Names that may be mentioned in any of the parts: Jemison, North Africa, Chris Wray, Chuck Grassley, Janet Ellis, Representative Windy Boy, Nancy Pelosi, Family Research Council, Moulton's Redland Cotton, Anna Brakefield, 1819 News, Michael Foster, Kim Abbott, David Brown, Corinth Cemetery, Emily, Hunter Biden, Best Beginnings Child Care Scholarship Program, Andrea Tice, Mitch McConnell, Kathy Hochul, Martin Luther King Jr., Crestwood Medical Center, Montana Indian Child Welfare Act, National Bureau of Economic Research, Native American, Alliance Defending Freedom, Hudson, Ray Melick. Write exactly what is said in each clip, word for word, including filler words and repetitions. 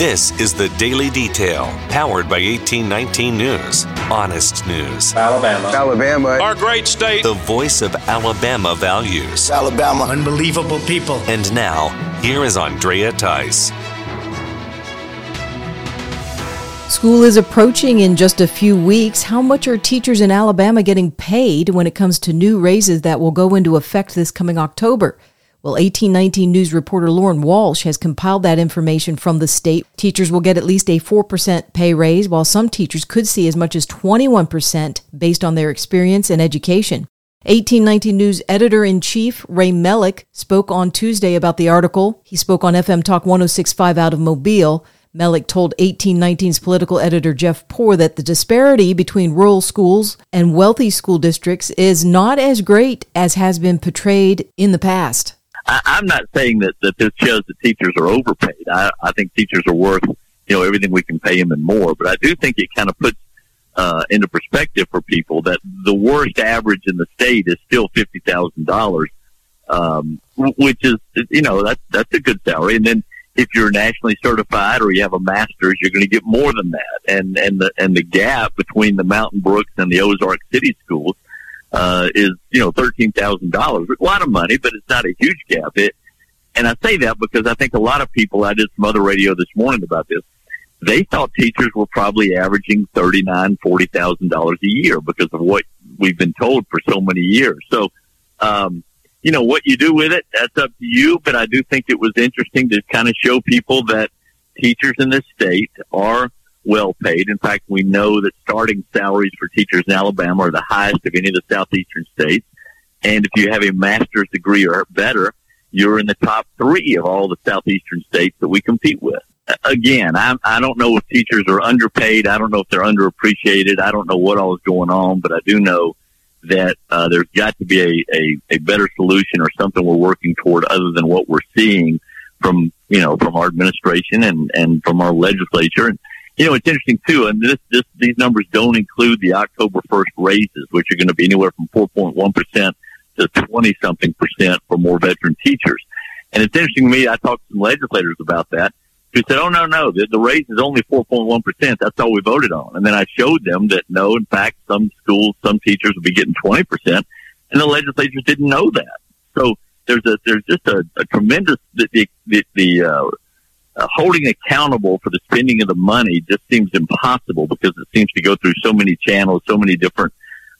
This is the Daily Detail, powered by eighteen nineteen News. Honest news. Alabama. Alabama. Our great state. The voice of Alabama values. Alabama. Unbelievable people. And now, here is Andrea Tice. School is approaching in just a few weeks. How much are teachers in Alabama getting paid when it comes to new raises that will go into effect this coming October? Well, eighteen nineteen News reporter Lauren Walsh has compiled that information from the state. Teachers will get at least a four percent pay raise, while some teachers could see as much as twenty-one percent based on their experience and education. eighteen nineteen News editor-in-chief Ray Melick spoke on Tuesday about the article. He spoke on F M Talk one oh six point five out of Mobile. Melick told eighteen nineteen's political editor Jeff Poor that the disparity between rural schools and wealthy school districts is not as great as has been portrayed in the past. I, I'm not saying that, that this shows that teachers are overpaid. I, I think teachers are worth, you know, everything we can pay them and more. But I do think it kind of puts uh, into perspective for people that the worst average in the state is still fifty thousand dollars, um, which is, you know, that's that's a good salary. And then if you're nationally certified or you have a master's, you're going to get more than that. And and the and the gap between the Mountain Brooks and the Ozark City schools Uh, is, you know, thirteen thousand dollars. A lot of money, but it's not a huge gap. It, and I say that because I think a lot of people, I did some other radio this morning about this, they thought teachers were probably averaging thirty-nine thousand, forty thousand dollars a year because of what we've been told for so many years. So, um, you know, what you do with it, that's up to you. But I do think it was interesting to kind of show people that teachers in this state are well paid. In fact, we know that starting salaries for teachers in Alabama are the highest of any of the southeastern states. And if you have a master's degree or better, you're in the top three of all the southeastern states that we compete with. Again, I, I don't know if teachers are underpaid. I don't know if they're underappreciated. I don't know what all is going on, but I do know that uh, there's got to be a, a, a better solution or something we're working toward other than what we're seeing from, you know, from our administration and, and from our legislature. And, you know, it's interesting, too, and this, this, these numbers don't include the October first raises, which are going to be anywhere from four point one percent to twenty-something percent for more veteran teachers. And it's interesting to me, I talked to some legislators about that, who said, oh, no, no, the, the raise is only four point one percent. That's all we voted on. And then I showed them that, no, in fact, some schools, some teachers would be getting twenty percent, and the legislature didn't know that. So there's a there's just a, a tremendous the the, the uh Uh, holding accountable for the spending of the money just seems impossible because it seems to go through so many channels, so many different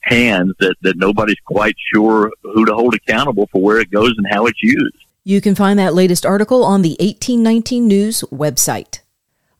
hands that, that nobody's quite sure who to hold accountable for where it goes and how it's used. You can find that latest article on the eighteen nineteen News website.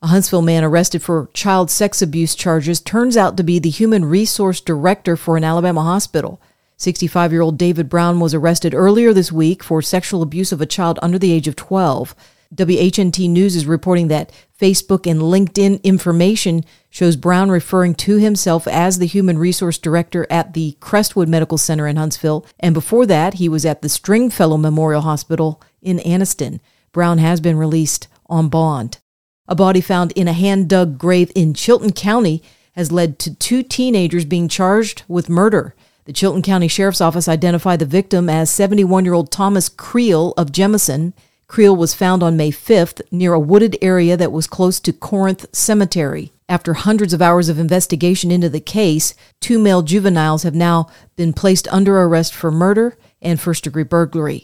A Huntsville man arrested for child sex abuse charges turns out to be the human resource director for an Alabama hospital. sixty-five-year-old David Brown was arrested earlier this week for sexual abuse of a child under the age of twelve. W H N T News is reporting that Facebook and LinkedIn information shows Brown referring to himself as the human resource director at the Crestwood Medical Center in Huntsville, and before that, he was at the Stringfellow Memorial Hospital in Anniston. Brown has been released on bond. A body found in a hand-dug grave in Chilton County has led to two teenagers being charged with murder. The Chilton County Sheriff's Office identified the victim as seventy-one-year-old Thomas Creel of Jemison. Creel was found on May fifth near a wooded area that was close to Corinth Cemetery. After hundreds of hours of investigation into the case, two male juveniles have now been placed under arrest for murder and first-degree burglary.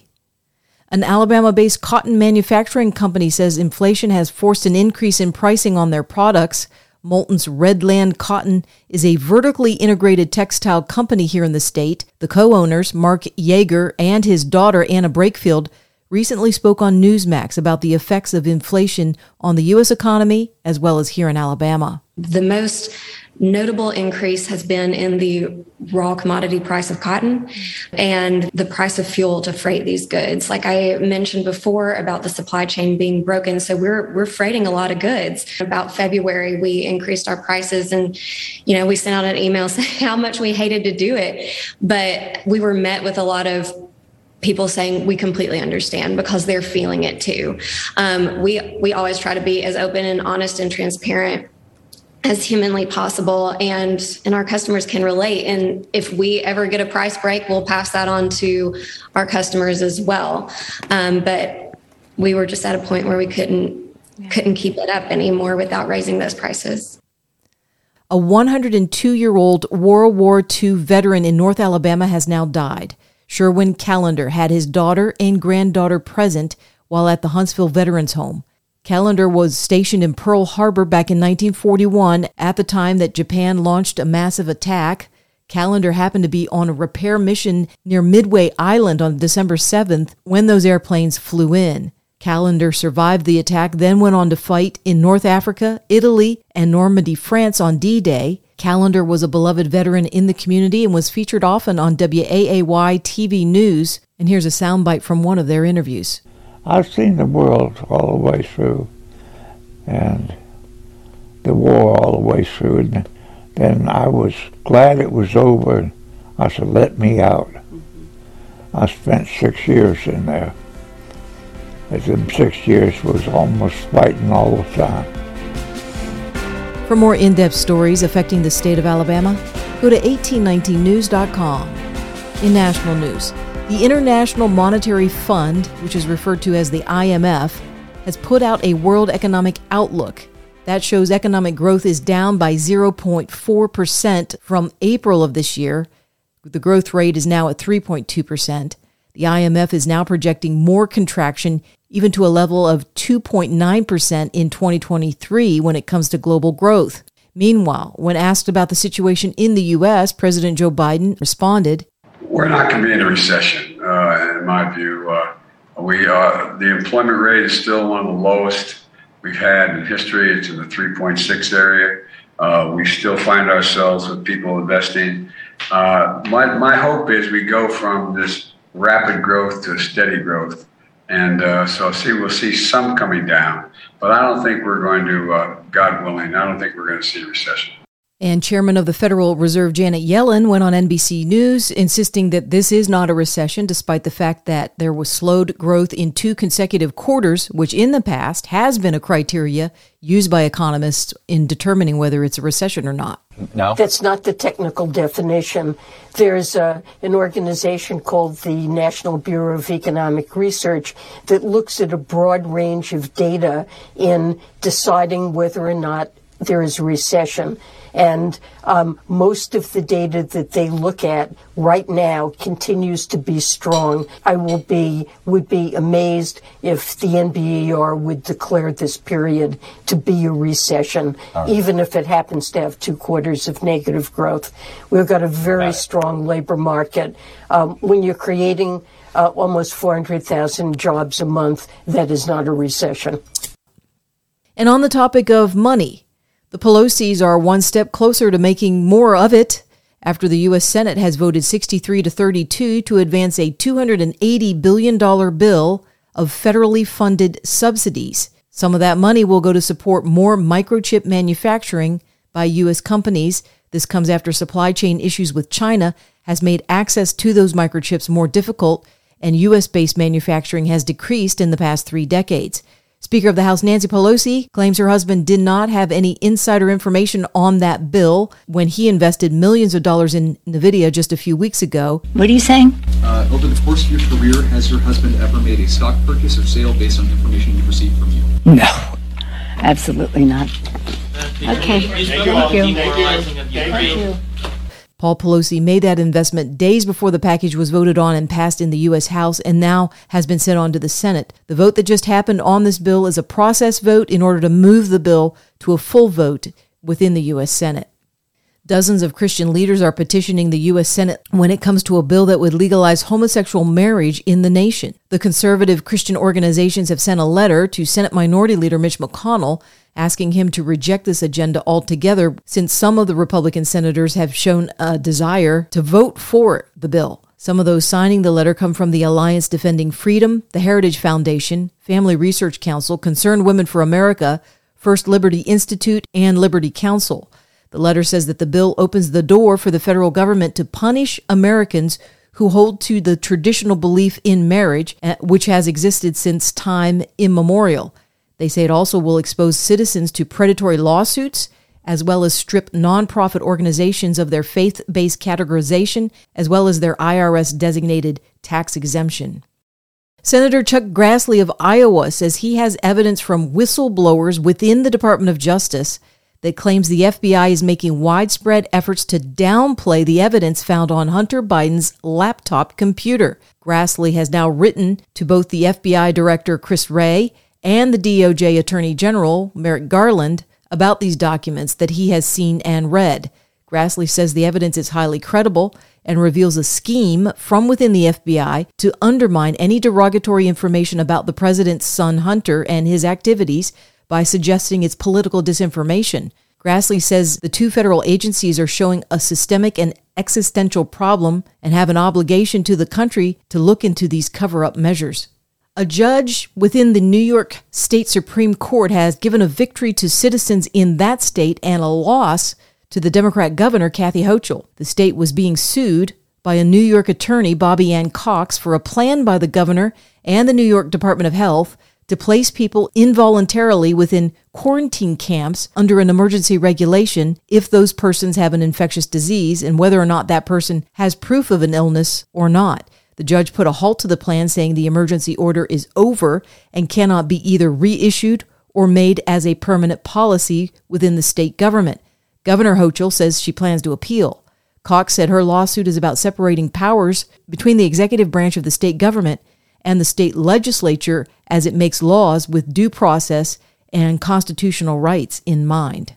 An Alabama-based cotton manufacturing company says inflation has forced an increase in pricing on their products. Moulton's Redland Cotton is a vertically integrated textile company here in the state. The co-owners, Mark Yeager and his daughter, Anna Brakefield, recently spoke on Newsmax about the effects of inflation on the U S economy as well as here in Alabama. The most notable increase has been in the raw commodity price of cotton and the price of fuel to freight these goods. Like I mentioned before about the supply chain being broken, so we're we're freighting a lot of goods. About February, we increased our prices and, you know, we sent out an email saying how much we hated to do it, but we were met with a lot of people saying we completely understand because they're feeling it too. Um, we we always try to be as open and honest and transparent as humanly possible, and and our customers can relate. And if we ever get a price break, we'll pass that on to our customers as well. Um, but we were just at a point where we couldn't yeah. couldn't keep it up anymore without raising those prices. A one hundred two-year-old World War Two veteran in North Alabama has now died. Sherwin Callender had his daughter and granddaughter present while at the Huntsville Veterans Home. Callender was stationed in Pearl Harbor back in nineteen forty-one at the time that Japan launched a massive attack. Callender happened to be on a repair mission near Midway Island on December seventh when those airplanes flew in. Callender survived the attack, then went on to fight in North Africa, Italy, and Normandy, France on D-Day. Callender was a beloved veteran in the community and was featured often on W A A Y T V News. And here's a soundbite from one of their interviews. I've seen the world all the way through, and the war all the way through, and then I was glad it was over. I said, let me out. I spent six years in there. As in six years was almost fighting all the time. For more in-depth stories affecting the state of Alabama, go to eighteen nineteen news dot com. In national news, the International Monetary Fund, which is referred to as the I M F, has put out a World Economic Outlook. That shows economic growth is down by zero point four percent from April of this year. The growth rate is now at three point two percent. The I M F is now projecting more contraction, even to a level of two point nine percent in twenty twenty-three when it comes to global growth. Meanwhile, when asked about the situation in the U S, President Joe Biden responded, "We're not going to be in a recession, uh, in my view. Uh, we uh, the employment rate is still one of the lowest we've had in history. It's in the three point six area. Uh, we still find ourselves with people investing. Uh, my, my hope is we go from this rapid growth to steady growth. And uh, so see, we'll see some coming down. But I don't think we're going to, uh, God willing, I don't think we're going to see a recession." And Chairman of the Federal Reserve Janet Yellen went on N B C News insisting that this is not a recession, despite the fact that there was slowed growth in two consecutive quarters, which in the past has been a criteria used by economists in determining whether it's a recession or not. No, that's not the technical definition. There's a, an organization called the National Bureau of Economic Research that looks at a broad range of data in deciding whether or not there is a recession. And um, most of the data that they look at right now continues to be strong. I will be would be amazed if the N B E R would declare this period to be a recession, right, even if it happens to have two quarters of negative growth. We've got a very got strong labor market. Um, when you're creating uh, almost four hundred thousand jobs a month, that is not a recession. And on the topic of money, the Pelosi's are one step closer to making more of it after the U S Senate has voted sixty-three to thirty-two to advance a two hundred eighty billion dollars bill of federally funded subsidies. Some of that money will go to support more microchip manufacturing by U S companies. This comes after supply chain issues with China has made access to those microchips more difficult, and U S-based manufacturing has decreased in the past three decades. Speaker of the House Nancy Pelosi claims her husband did not have any insider information on that bill when he invested millions of dollars in NVIDIA just a few weeks ago. What are you saying? Uh, over the course of your career, has your husband ever made a stock purchase or sale based on information you received from you? No, absolutely not. Okay. Thank you. Thank you. Paul Pelosi made that investment days before the package was voted on and passed in the U S House and now has been sent on to the Senate. The vote that just happened on this bill is a process vote in order to move the bill to a full vote within the U S Senate. Dozens of Christian leaders are petitioning the U S Senate when it comes to a bill that would legalize homosexual marriage in the nation. The conservative Christian organizations have sent a letter to Senate Minority Leader Mitch McConnell asking him to reject this agenda altogether, since some of the Republican senators have shown a desire to vote for the bill. Some of those signing the letter come from the Alliance Defending Freedom, the Heritage Foundation, Family Research Council, Concerned Women for America, First Liberty Institute, and Liberty Counsel. The letter says that the bill opens the door for the federal government to punish Americans who hold to the traditional belief in marriage, which has existed since time immemorial. They say it also will expose citizens to predatory lawsuits, as well as strip nonprofit organizations of their faith-based categorization, as well as their I R S-designated tax exemption. Senator Chuck Grassley of Iowa says he has evidence from whistleblowers within the Department of Justice that claims the F B I is making widespread efforts to downplay the evidence found on Hunter Biden's laptop computer. Grassley has now written to both the F B I Director Chris Wray and the D O J Attorney General Merrick Garland about these documents that he has seen and read. Grassley says the evidence is highly credible and reveals a scheme from within the F B I to undermine any derogatory information about the president's son Hunter and his activities by suggesting it's political disinformation. Grassley says the two federal agencies are showing a systemic and existential problem and have an obligation to the country to look into these cover-up measures. A judge within the New York State Supreme Court has given a victory to citizens in that state and a loss to the Democrat governor, Kathy Hochul. The state was being sued by a New York attorney, Bobby Ann Cox, for a plan by the governor and the New York Department of Health to place people involuntarily within quarantine camps under an emergency regulation if those persons have an infectious disease and whether or not that person has proof of an illness or not. The judge put a halt to the plan, saying the emergency order is over and cannot be either reissued or made as a permanent policy within the state government. Governor Hochul says she plans to appeal. Cox said her lawsuit is about separating powers between the executive branch of the state government and the state legislature as it makes laws with due process and constitutional rights in mind.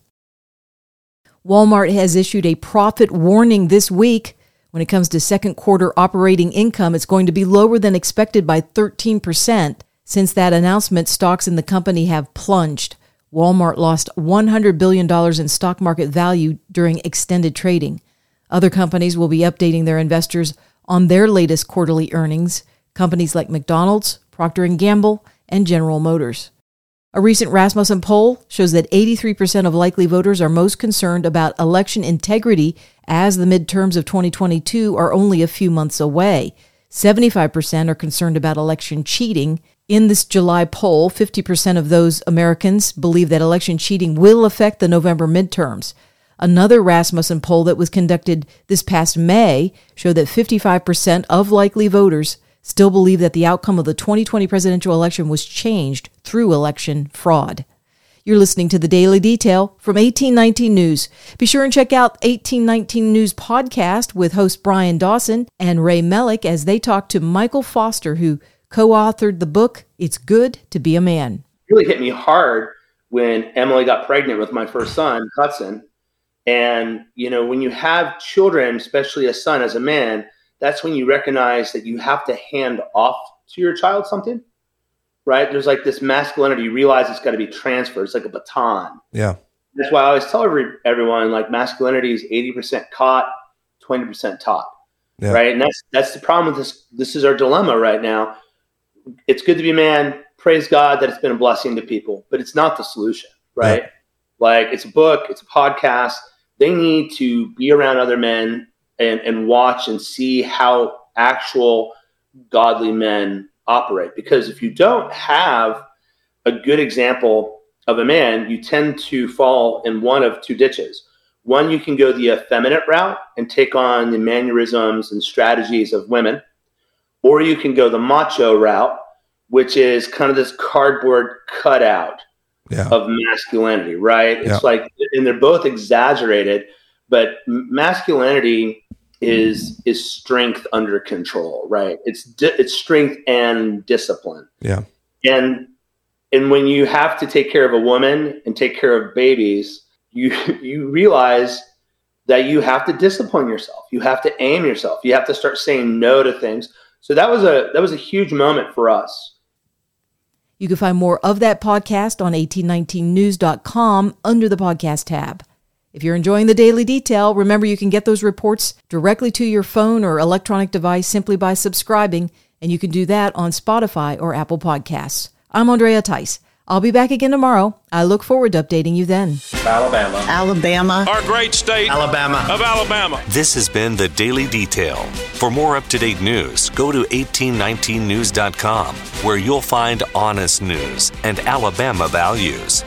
Walmart has issued a profit warning this week. When it comes to second quarter operating income, it's going to be lower than expected by thirteen percent. Since that announcement, stocks in the company have plunged. Walmart lost one hundred billion dollars in stock market value during extended trading. Other companies will be updating their investors on their latest quarterly earnings. Companies like McDonald's, Procter and Gamble, and General Motors. A recent Rasmussen poll shows that eighty-three percent of likely voters are most concerned about election integrity as the midterms of twenty twenty-two are only a few months away. seventy-five percent are concerned about election cheating. In this July poll, fifty percent of those Americans believe that election cheating will affect the November midterms. Another Rasmussen poll that was conducted this past May showed that fifty-five percent of likely voters still believe that the outcome of the twenty twenty presidential election was changed through election fraud. You're listening to The Daily Detail from eighteen nineteen News. Be sure and check out eighteen nineteen News podcast with host Brian Dawson and Ray Melick as they talk to Michael Foster, who co-authored the book, It's Good to Be a Man. It really hit me hard when Emily got pregnant with my first son, Hudson. And, you know, when you have children, especially a son as a man, that's when you recognize that you have to hand off to your child something, right? There's like this masculinity. You realize it's got to be transferred. It's like a baton. Yeah. That's why I always tell every, everyone, like, masculinity is eighty percent caught, twenty percent taught, yeah. Right? And that's that's the problem with this. This is our dilemma right now. It's good to be a man. Praise God that it's been a blessing to people, but it's not the solution, right? Yeah. Like, it's a book. It's a podcast. They need to be around other men and and watch and see how actual godly men operate. Because if you don't have a good example of a man, you tend to fall in one of two ditches. One, you can go the effeminate route and take on the mannerisms and strategies of women. Or you can go the macho route, which is kind of this cardboard cutout yeah. of masculinity, right? It's yeah. like, and they're both exaggerated, but masculinity is is strength under control, right? It's di- it's strength and discipline. Yeah. And and when you have to take care of a woman and take care of babies, you you realize that you have to discipline yourself. You have to aim yourself. You have to start saying no to things. So that was a that was a huge moment for us. You can find more of that podcast on eighteen nineteen news dot com under the podcast tab. If you're enjoying The Daily Detail, remember you can get those reports directly to your phone or electronic device simply by subscribing, and you can do that on Spotify or Apple Podcasts. I'm Andrea Tice. I'll be back again tomorrow. I look forward to updating you then. Alabama. Alabama. Our great state. Alabama. Of Alabama. This has been The Daily Detail. For more up-to-date news, go to eighteen nineteen news dot com, where you'll find honest news and Alabama values.